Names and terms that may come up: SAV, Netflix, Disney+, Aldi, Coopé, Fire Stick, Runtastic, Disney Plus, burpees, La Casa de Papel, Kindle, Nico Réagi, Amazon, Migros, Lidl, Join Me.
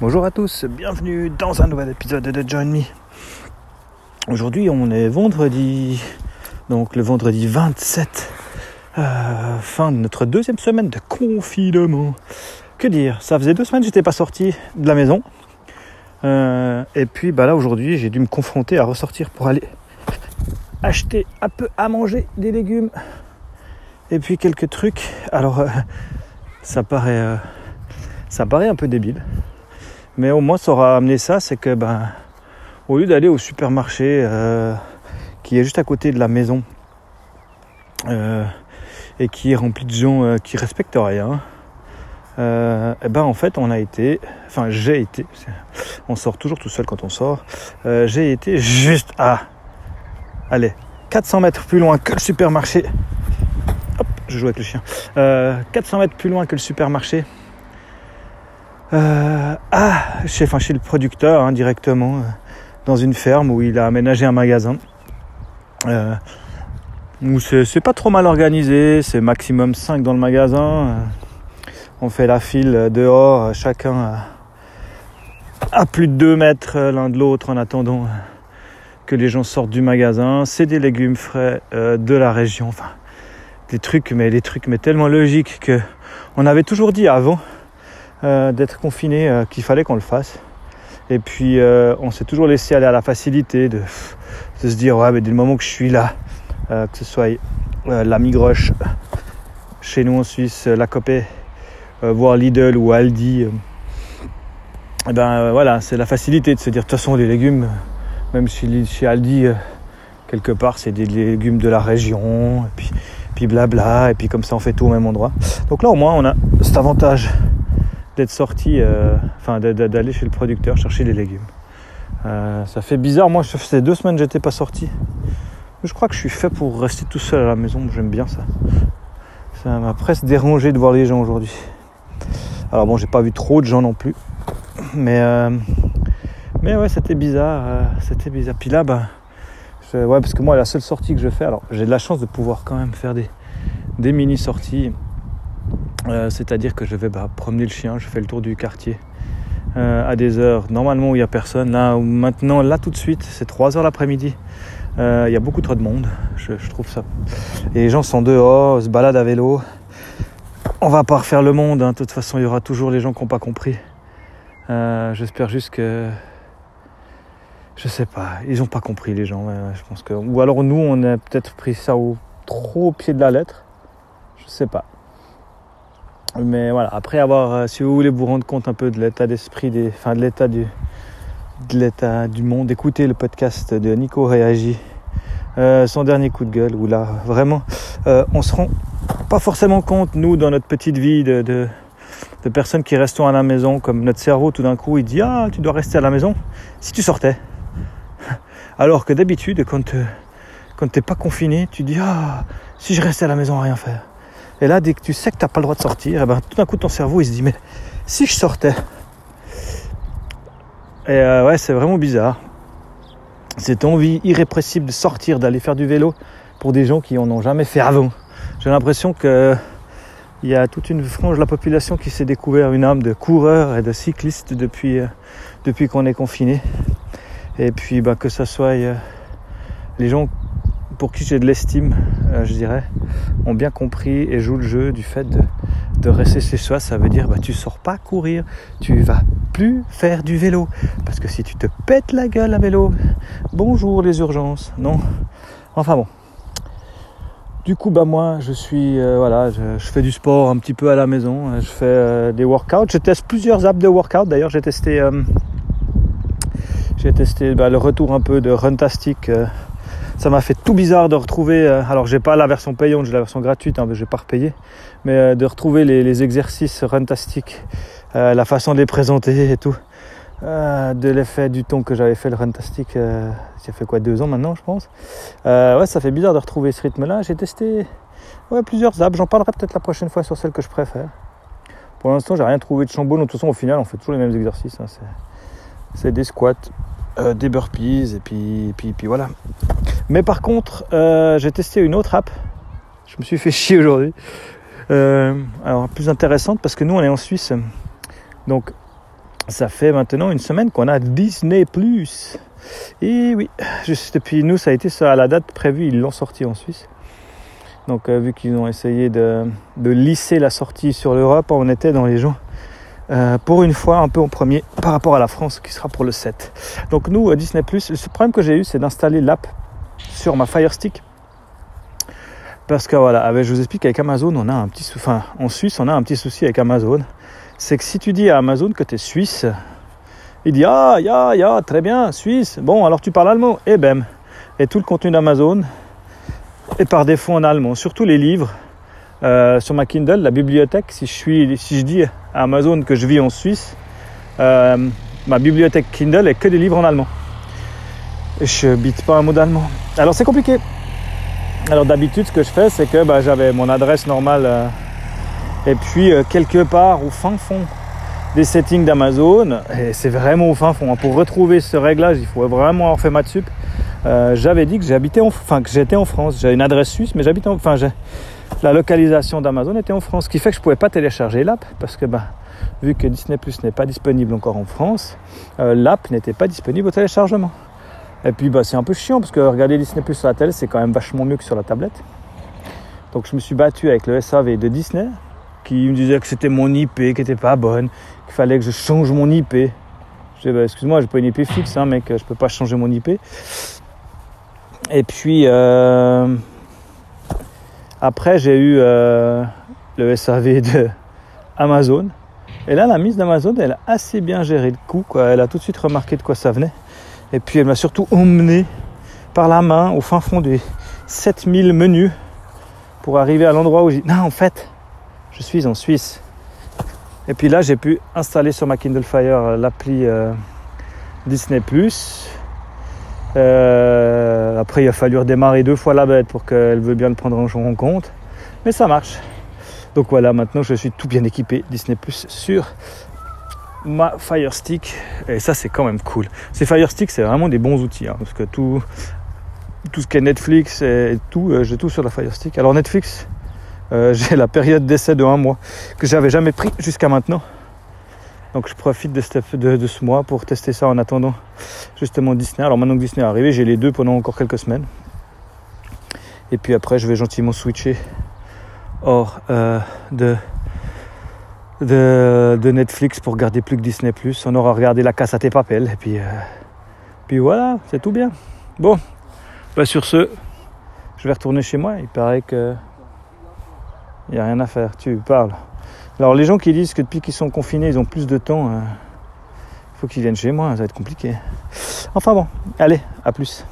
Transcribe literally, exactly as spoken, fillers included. Bonjour à tous, bienvenue dans un nouvel épisode de Join Me. Aujourd'hui on est vendredi, donc le vendredi vingt-sept, euh, fin de notre deuxième semaine de confinement. Que dire, ça faisait deux semaines que j'étais pas sorti de la maison. Euh, et puis bah là aujourd'hui j'ai dû me confronter à ressortir pour aller acheter un peu à manger, des légumes et puis quelques trucs. Alors euh, ça paraît... Euh, Ça paraît un peu débile, mais au moins ça aura amené ça, c'est que ben, au lieu d'aller au supermarché euh, qui est juste à côté de la maison euh, et qui est rempli de gens euh, qui respectent rien, euh, et ben en fait on a été, enfin j'ai été, on sort toujours tout seul quand on sort, euh, j'ai été juste à, allez, quatre cents mètres plus loin que le supermarché. Hop, je joue avec le chien. Euh, quatre cents mètres plus loin que le supermarché. Euh, ah, chez, enfin, chez le producteur hein, directement euh, dans une ferme où il a aménagé un magasin euh, où c'est, c'est pas trop mal organisé, c'est maximum cinq dans le magasin, euh, on fait la file dehors, chacun euh, à plus de deux mètres euh, l'un de l'autre en attendant euh, que les gens sortent du magasin. C'est des légumes frais euh, de la région, enfin des trucs mais des trucs mais tellement logiques que on avait toujours dit avant Euh, d'être confiné euh, qu'il fallait qu'on le fasse, et puis euh, on s'est toujours laissé aller à la facilité de, de se dire ouais mais dès le moment que je suis là, euh, que ce soit euh, la Migros chez nous en Suisse, euh, la Coopé, euh, voire Lidl ou Aldi, euh, et ben euh, voilà, c'est la facilité de se dire de toute façon les légumes, même chez, chez Aldi euh, quelque part c'est des légumes de la région, et puis, puis blabla, et puis comme ça on fait tout au même endroit. Donc là au moins on a cet avantage d'être sorti, euh, enfin d'aller chez le producteur chercher les légumes. Euh, ça fait bizarre, moi ça faisait deux semaines que j'étais pas sorti. Je crois que je suis fait pour rester tout seul à la maison, j'aime bien ça. Ça m'a presque dérangé de voir les gens aujourd'hui. Alors bon, j'ai pas vu trop de gens non plus, mais euh, mais ouais, c'était bizarre, euh, c'était bizarre. Puis là, bah, je, ouais, parce que moi la seule sortie que je fais, alors j'ai de la chance de pouvoir quand même faire des des mini sorties. Euh, c'est-à-dire que je vais bah, promener le chien, je fais le tour du quartier euh, à des heures normalement où il n'y a personne. Là, maintenant, là tout de suite, c'est trois heures l'après-midi, il euh, y a beaucoup trop de monde, je, je trouve ça. Et les gens sont dehors, se baladent à vélo. On va pas refaire le monde, hein. De toute façon, il y aura toujours les gens qui n'ont pas compris. Euh, j'espère juste que... Je sais pas, ils n'ont pas compris les gens. Euh, je pense que... Ou alors nous, on a peut-être pris ça au... trop au pied de la lettre, je sais pas. Mais voilà, après avoir, euh, si vous voulez vous rendre compte un peu de l'état d'esprit, des, enfin de l'état du, de l'état du monde, écoutez le podcast de Nico Réagi, euh, son dernier coup de gueule, où là vraiment, euh, on se rend pas forcément compte, nous, dans notre petite vie de, de, de personnes qui restons à la maison, comme notre cerveau tout d'un coup, il dit « Ah, tu dois rester à la maison si tu sortais ». Alors que d'habitude, quand, te, quand t'es pas confiné, tu dis « Ah, si je restais à la maison à rien faire ». Et là, dès que tu sais que tu n'as pas le droit de sortir, et ben, tout d'un coup, ton cerveau, il se dit « Mais si je sortais ?» Et euh, ouais, c'est vraiment bizarre. Cette envie irrépressible de sortir, d'aller faire du vélo pour des gens qui n'en ont jamais fait avant. J'ai l'impression qu'il y a toute une frange de la population qui s'est découvert une âme de coureur et de cycliste depuis, euh, depuis qu'on est confiné. Et puis, ben, que ce soit euh, les gens... pour qui j'ai de l'estime, euh, je dirais, ont bien compris et jouent le jeu du fait de, de rester chez soi. Ça veut dire, bah, tu sors pas courir, tu vas plus faire du vélo. Parce que si tu te pètes la gueule à vélo, bonjour les urgences, non ? Enfin bon. Du coup, bah, moi, je suis, euh, voilà, je, je fais du sport un petit peu à la maison. Je fais euh, des workouts. Je teste plusieurs apps de workout. D'ailleurs, j'ai testé, euh, j'ai testé bah, le retour un peu de Runtastic. Euh, Ça m'a fait tout bizarre de retrouver, euh, alors j'ai pas la version payante, j'ai la version gratuite, hein, mais je vais pas repayer, mais euh, de retrouver les, les exercices Runtastic, euh, la façon de les présenter et tout, euh, de l'effet du ton que j'avais fait le Runtastic, euh, ça fait quoi, deux ans maintenant je pense. Euh, ouais, ça fait bizarre de retrouver ce rythme-là. J'ai testé ouais, plusieurs apps, j'en parlerai peut-être la prochaine fois sur celle que je préfère. Pour l'instant, j'ai rien trouvé de chambon, de toute façon au final on fait toujours les mêmes exercices, hein, c'est, c'est des squats. Euh, des burpees et puis, et puis, et puis voilà. Mais par contre, euh, j'ai testé une autre app. Je me suis fait chier aujourd'hui. Euh, alors plus intéressante parce que nous on est en Suisse, donc ça fait maintenant une semaine qu'on a Disney Plus. Et oui, juste depuis nous, ça a été ça, à la date prévue, ils l'ont sorti en Suisse. Donc euh, vu qu'ils ont essayé de, de lisser la sortie sur l'Europe, on était dans les gens euh, pour une fois un peu en premier par rapport à la France qui sera pour le sept. Donc nous, euh, Disney+, le problème que j'ai eu, c'est d'installer l'app sur ma Fire Stick. Parce que voilà, avec, je vous explique, avec Amazon, on a un petit souci. Enfin, en Suisse, on a un petit souci avec Amazon. C'est que si tu dis à Amazon que tu es suisse, il dit « Ah, ya, ya, très bien, Suisse. Bon, alors tu parles allemand. » Et bam. Et tout le contenu d'Amazon est par défaut en allemand. Surtout les livres. Euh, sur ma Kindle, la bibliothèque, si je, suis, si je dis à Amazon que je vis en Suisse, euh, ma bibliothèque Kindle est que des livres en allemand. Et je bite pas un mot d'allemand. Alors, c'est compliqué. Alors d'habitude, ce que je fais, c'est que bah, j'avais mon adresse normale euh, et puis euh, quelque part au fin fond des settings d'Amazon, et c'est vraiment au fin fond. Hein, pour retrouver ce réglage, il faut vraiment avoir fait maths sup. Euh, j'avais dit que j'habitais, en, enfin que j'étais en France. J'ai une adresse suisse, mais j'habitais, en, enfin j'ai, la localisation d'Amazon était en France, ce qui fait que je pouvais pas télécharger l'app parce que bah, vu que Disney Plus n'est pas disponible encore en France, euh, l'app n'était pas disponible au téléchargement. Et puis bah, c'est un peu chiant parce que regarder Disney Plus sur la télé, c'est quand même vachement mieux que sur la tablette. Donc je me suis battu avec le S A V de Disney qui me disait que c'était mon I P qui n'était pas bonne, qu'il fallait que je change mon I P. Je dis bah, excuse-moi, j'ai pas une I P fixe, hein, mec, je peux pas changer mon I P. Et puis euh, après j'ai eu euh, le S A V de Amazon. Et là la mise d'Amazon, elle a assez bien géré le coup, quoi. Elle a tout de suite remarqué de quoi ça venait. Et puis elle m'a surtout emmené par la main au fin fond des sept mille menus pour arriver à l'endroit où j'ai dit « Non, en fait, je suis en Suisse ». Et puis là, j'ai pu installer sur ma Kindle Fire l'appli euh, Disney+. Euh, après, il a fallu redémarrer deux fois la bête pour qu'elle veuille bien le prendre en compte. Mais ça marche. Donc voilà, maintenant, je suis tout bien équipé Disney+ sur ma Fire Stick, et ça c'est quand même cool. Ces Fire Stick, c'est vraiment des bons outils, hein, parce que tout, tout ce qui est Netflix et tout, euh, j'ai tout sur la Fire Stick. Alors Netflix, euh, j'ai la période d'essai de un mois que j'avais jamais pris jusqu'à maintenant, donc je profite de, cette, de, de ce mois pour tester ça en attendant justement Disney. Alors maintenant que Disney est arrivé, j'ai les deux pendant encore quelques semaines, et puis après je vais gentiment switcher hors euh, de De, de Netflix pour regarder plus que Disney+. On aura regardé La Casa de Papel. Et puis, euh, puis voilà, c'est tout bien. Bon, bah sur ce, je vais retourner chez moi. Il paraît que il n'y a rien à faire. Tu parles. Alors les gens qui disent que depuis qu'ils sont confinés, ils ont plus de temps. Il euh, faut qu'ils viennent chez moi. Ça va être compliqué. Enfin bon, allez, à plus.